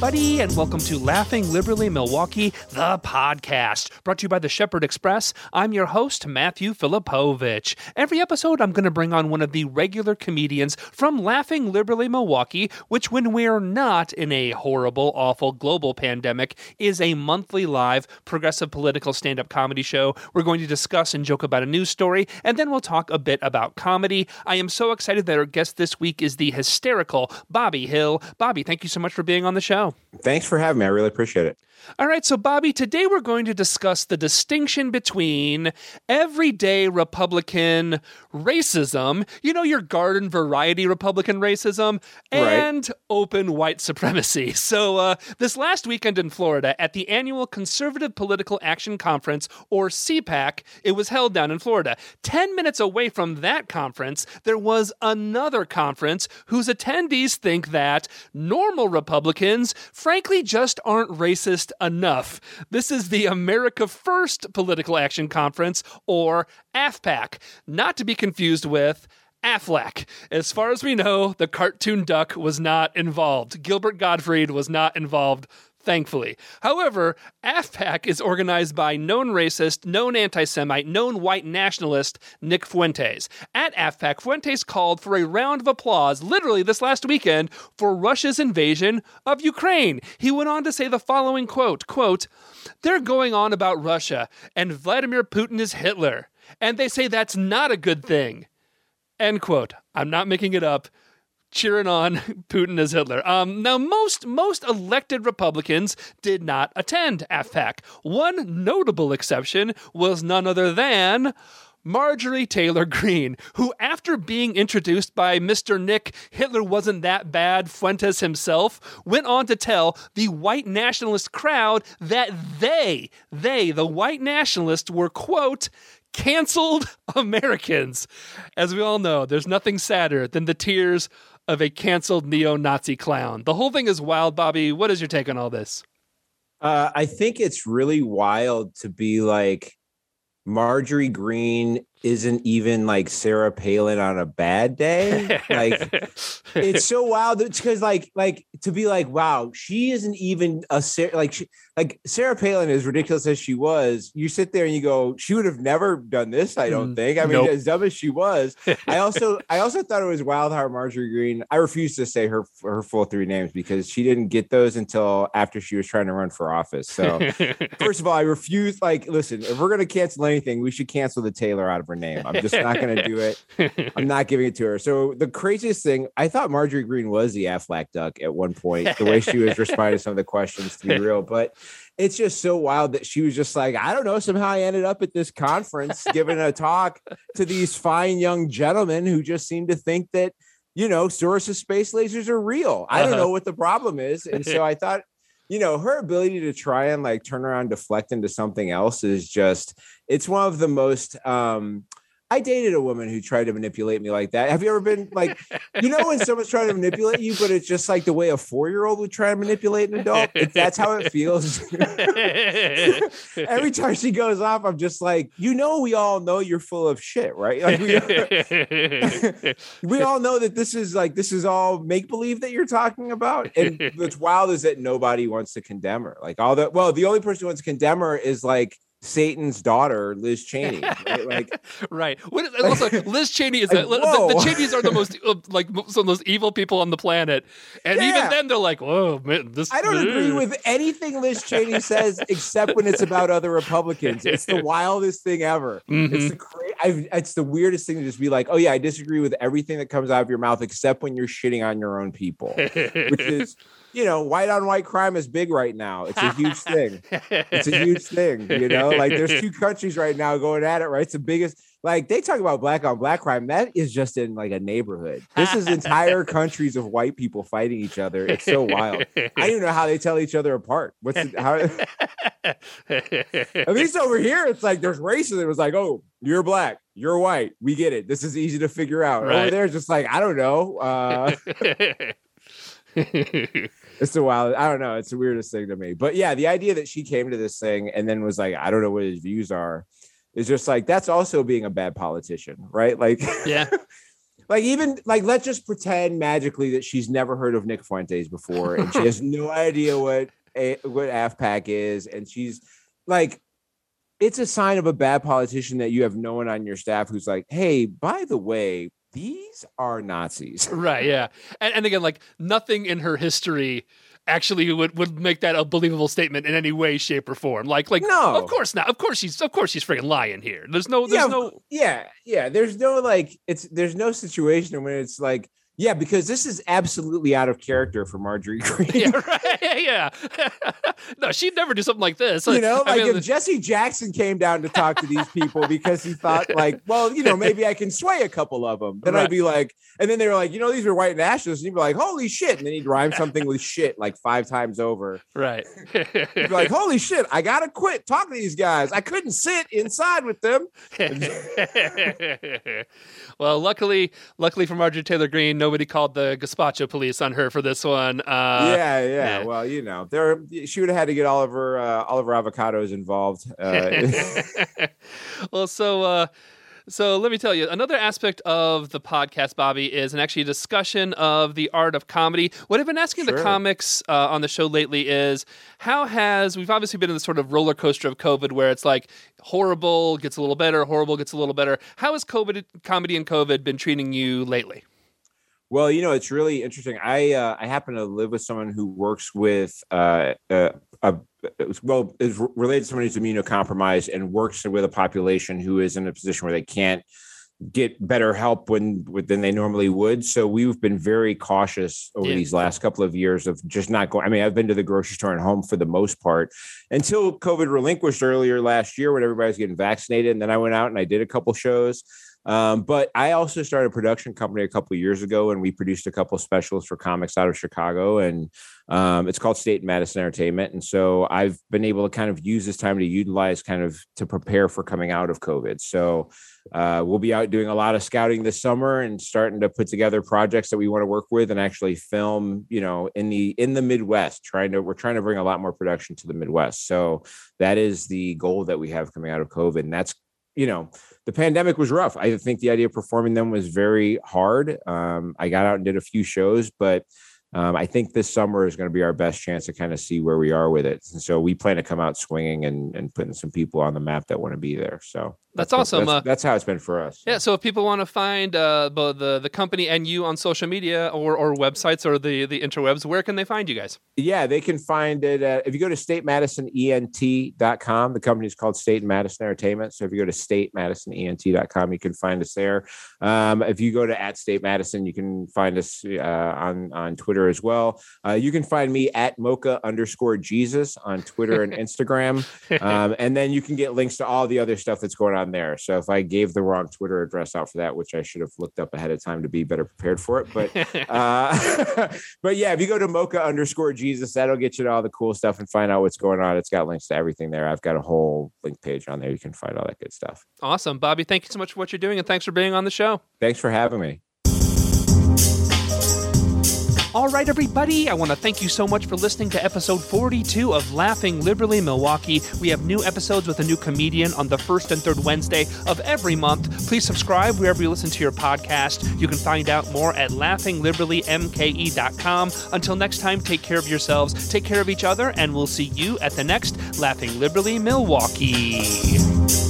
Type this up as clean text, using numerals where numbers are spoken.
everybody, and welcome to Laughing Liberally Milwaukee, the podcast, brought to you by the Shepherd Express. I'm your host, Matthew Filipovich. Every episode, I'm going to bring on one of the regular comedians from Laughing Liberally Milwaukee, which, when we're not in a horrible, awful global pandemic, is a monthly live progressive political stand-up comedy show. We're going to discuss and joke about a news story, and then we'll talk a bit about comedy. I am so excited that our guest this week is the hysterical Bobby Hill. Bobby, thank you so much for being on the show. Thanks for having me. I really appreciate it. All right. So, Bobby, today we're going to discuss the distinction between everyday Republican racism, you know, your garden variety Republican racism, and open white supremacy. So this last weekend in Florida at the annual Conservative Political Action Conference, or CPAC, it was held down in Florida. 10 minutes away from that conference, there was another conference whose attendees think that normal Republicans, frankly, just aren't racist enough. This is the America First Political Action Conference, or AFPAC, not to be confused with Aflac. As far as we know, the cartoon duck was not involved. Gilbert Gottfried was not involved, thankfully. However, AFPAC is organized by known racist, known anti-Semite, known white nationalist Nick Fuentes. At AFPAC, Fuentes called for a round of applause, literally this last weekend, for Russia's invasion of Ukraine. He went on to say the following quote, "They're going on about Russia, and Vladimir Putin is Hitler, and they say that's not a good thing." End quote. I'm not making it up. Cheering on Putin as Hitler. Now, most elected Republicans did not attend AFPAC. One notable exception was none other than Marjorie Greene, who, after being introduced by Mr. Nick Hitler wasn't that bad Fuentes himself, went on to tell the white nationalist crowd that they, the white nationalists, were, quote, canceled Americans. As we all know, there's nothing sadder than the tears of a canceled neo-Nazi clown. The whole thing is wild, Bobby. What is your take on all this? I think it's really wild to be like, Marjorie Greene isn't even like Sarah Palin on a bad day. Like, it's so wild. It's because like to be like, wow, she isn't even a Sarah Palin, as ridiculous as she was. You sit there and you go, she would have never done this. I don't think. I mean, nope. As dumb as she was. I also thought it was wild how Marjorie Greene, I refuse to say her full three names because she didn't get those until after she was trying to run for office. So first of all, I refuse. Like, listen, if we're going to cancel anything, we should cancel the Taylor out of her name. I'm just not going to do it. I'm not giving it to her. So the craziest thing, I thought Marjorie Greene was the Aflac duck at one point, the way she was responding to some of the questions, to be real. But it's just so wild that she was just like, I don't know, somehow I ended up at this conference giving a talk to these fine young gentlemen who just seem to think that, you know, Soros' space lasers are real. I don't know what the problem is. And so I thought, you know, her ability to try and like turn around, deflect into something else is just, it's one of the most, I dated a woman who tried to manipulate me like that. Have you ever been like, you know, when someone's trying to manipulate you, but it's just like the way a 4-year-old would try to manipulate an adult. If that's how it feels. Every time she goes off, I'm just like, you know, we all know you're full of shit, right? Like we all know that this is all make believe that you're talking about. And what's wild is that nobody wants to condemn her. Like all that. Well, the only person who wants to condemn her is like Satan's daughter, Liz Cheney. Right. Like, right. Also, Liz Cheney is the Cheneys are the most some of those evil people on the planet. And even then, they're like, whoa, man, this. I don't agree with anything Liz Cheney says except when it's about other Republicans. It's the wildest thing ever. Mm-hmm. It's the weirdest thing to just be like, oh yeah, I disagree with everything that comes out of your mouth except when you're shitting on your own people, which is. You know, white on white crime is big right now. It's a huge thing. You know, like there's two countries right now going at it. Right. It's the biggest. Like they talk about black on black crime. That is just in like a neighborhood. This is entire countries of white people fighting each other. It's so wild. I don't even know how they tell each other apart. At least over here, it's like there's racism. It was like, oh, you're black. You're white. We get it. This is easy to figure out. Right. Over there, it's just like, I don't know. It's a wild, I don't know, it's the weirdest thing to me. But yeah, the idea that she came to this thing and then was like, I don't know what his views are, is just like, that's also being a bad politician, right? Like, yeah. Like, even like, let's just pretend magically that she's never heard of Nick Fuentes before, and she has no idea what AFPAC is, and she's like, it's a sign of a bad politician that you have no one on your staff who's like, hey, by the way, these are Nazis. Right. Yeah. And again, like, nothing in her history actually would make that a believable statement in any way, shape, or form. Like, no, of course not. Of course she's freaking lying here. There's no situation when it's like, yeah, because this is absolutely out of character for Marjorie Greene. Yeah, right. Yeah. No, she'd never do something like this. If Jesse Jackson came down to talk to these people because he thought, like, well, you know, maybe I can sway a couple of them. Then right. I'd be like, and then they were like, you know, these are white nationalists. And you'd be like, holy shit. And then he'd rhyme something with shit like 5 times over. Right. You'd be like, holy shit, I got to quit talking to these guys. I couldn't sit inside with them. Well, luckily for Marjorie Taylor Greene, nobody called the gazpacho police on her for this one. Yeah. Well, you know, she would have had to get all of her avocados involved. Well, so let me tell you, another aspect of the podcast, Bobby, is an actually discussion of the art of comedy. What I've been asking the comics on the show lately is we've obviously been in this sort of roller coaster of COVID where it's like horrible gets a little better, horrible gets a little better. How has comedy and COVID been treating you lately? Well, you know, it's really interesting. I happen to live with someone who works with is related to someone who's immunocompromised and works with a population who is in a position where they can't get better help than they normally would. So we've been very cautious over these last couple of years of just not going. I mean, I've been to the grocery store and home for the most part until COVID relinquished earlier last year when everybody's getting vaccinated. And then I went out and I did a couple shows. But I also started a production company a couple of years ago, and we produced a couple of specials for comics out of Chicago, and it's called State and Madison Entertainment. And so I've been able to kind of use this time to utilize kind of to prepare for coming out of COVID. So we'll be out doing a lot of scouting this summer and starting to put together projects that we want to work with and actually film, you know, in the Midwest, we're trying to bring a lot more production to the Midwest. So that is the goal that we have coming out of COVID. And that's, you know, the pandemic was rough. I think the idea of performing them was very hard. I got out and did a few shows, but I think this summer is going to be our best chance to kind of see where we are with it. And so we plan to come out swinging and putting some people on the map that want to be there. So that's awesome. That's how it's been for us. Yeah. So if people want to find both the company and you on social media or websites or the interwebs, where can they find you guys? Yeah, they can find it. If you go to statemadisonent.com, the company is called State and Madison Entertainment. So if you go to statemadisonent.com, you can find us there. If you go to @StateMadison, you can find us on Twitter as well. You can find me at @Mocha_Jesus on Twitter and Instagram. And then you can get links to all the other stuff that's going on there. So if I gave the wrong Twitter address out for that, which I should have looked up ahead of time to be better prepared for it. But, but yeah, if you go to Mocha_Jesus, that'll get you to all the cool stuff and find out what's going on. It's got links to everything there. I've got a whole link page on there. You can find all that good stuff. Awesome. Bobby, thank you so much for what you're doing. And thanks for being on the show. Thanks for having me. All right, everybody, I want to thank you so much for listening to episode 42 of Laughing Liberally Milwaukee. We have new episodes with a new comedian on the first and third Wednesday of every month. Please subscribe wherever you listen to your podcast. You can find out more at laughingliberallymke.com. Until next time, take care of yourselves, take care of each other, and we'll see you at the next Laughing Liberally Milwaukee.